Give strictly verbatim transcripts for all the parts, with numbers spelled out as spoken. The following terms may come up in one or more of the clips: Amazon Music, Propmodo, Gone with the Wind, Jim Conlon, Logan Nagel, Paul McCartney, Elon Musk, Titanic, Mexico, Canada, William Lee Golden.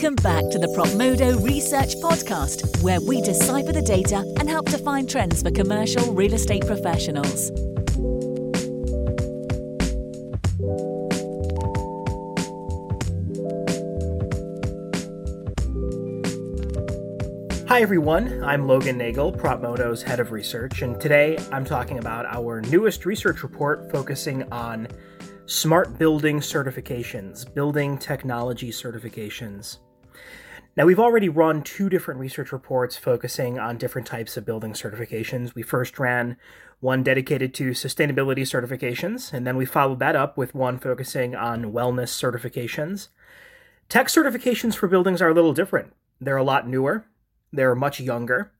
Welcome back to the Propmodo Research Podcast, where we decipher the data and help define trends for commercial real estate professionals. Hi everyone, I'm Logan Nagel, Propmodo's Head of Research, and today I'm talking about our newest research report focusing on smart building certifications, building technology certifications. Now, we've already run two different research reports focusing on different types of building certifications. We first ran one dedicated to sustainability certifications, and then we followed that up with one focusing on wellness certifications. Tech certifications for buildings are a little different. They're a lot newer. They're much younger.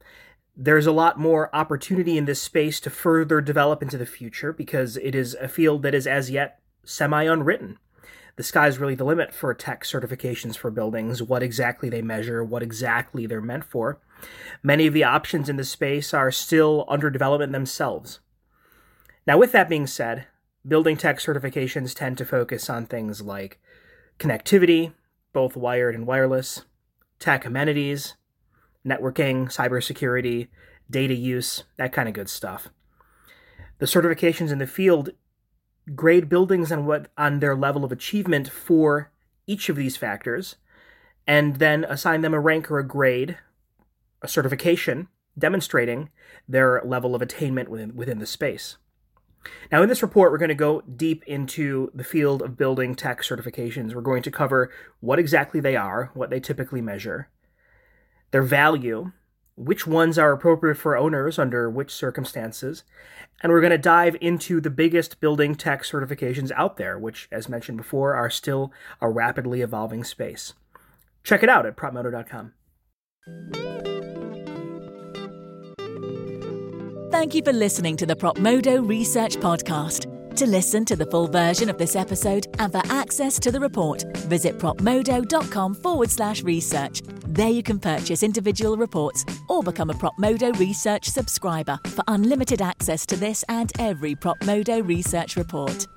There's a lot more opportunity in this space to further develop into the future because it is a field that is as yet semi-unwritten. The sky's really the limit for tech certifications for buildings, what exactly they measure, what exactly they're meant for. Many of the options in this space are still under development themselves. Now, with that being said, building tech certifications tend to focus on things like connectivity, both wired and wireless, tech amenities, networking, cybersecurity, data use, that kind of good stuff. The certifications in the field grade buildings on what on their level of achievement for each of these factors, and then assign them a rank or a grade, a certification, demonstrating their level of attainment within, within the space. Now, in this report, we're going to go deep into the field of building tech certifications. We're going to cover what exactly they are, what they typically measure, their value, which ones are appropriate for owners under which circumstances, and we're going to dive into the biggest building tech certifications out there, which, as mentioned before, are still a rapidly evolving space. Check it out at propmodo dot com. Thank you for listening to the Propmodo Research Podcast. To listen to the full version of this episode and for access to the report, visit propmodo.com forward slash research. There you can purchase individual reports or become a Propmodo Research subscriber for unlimited access to this and every Propmodo Research report.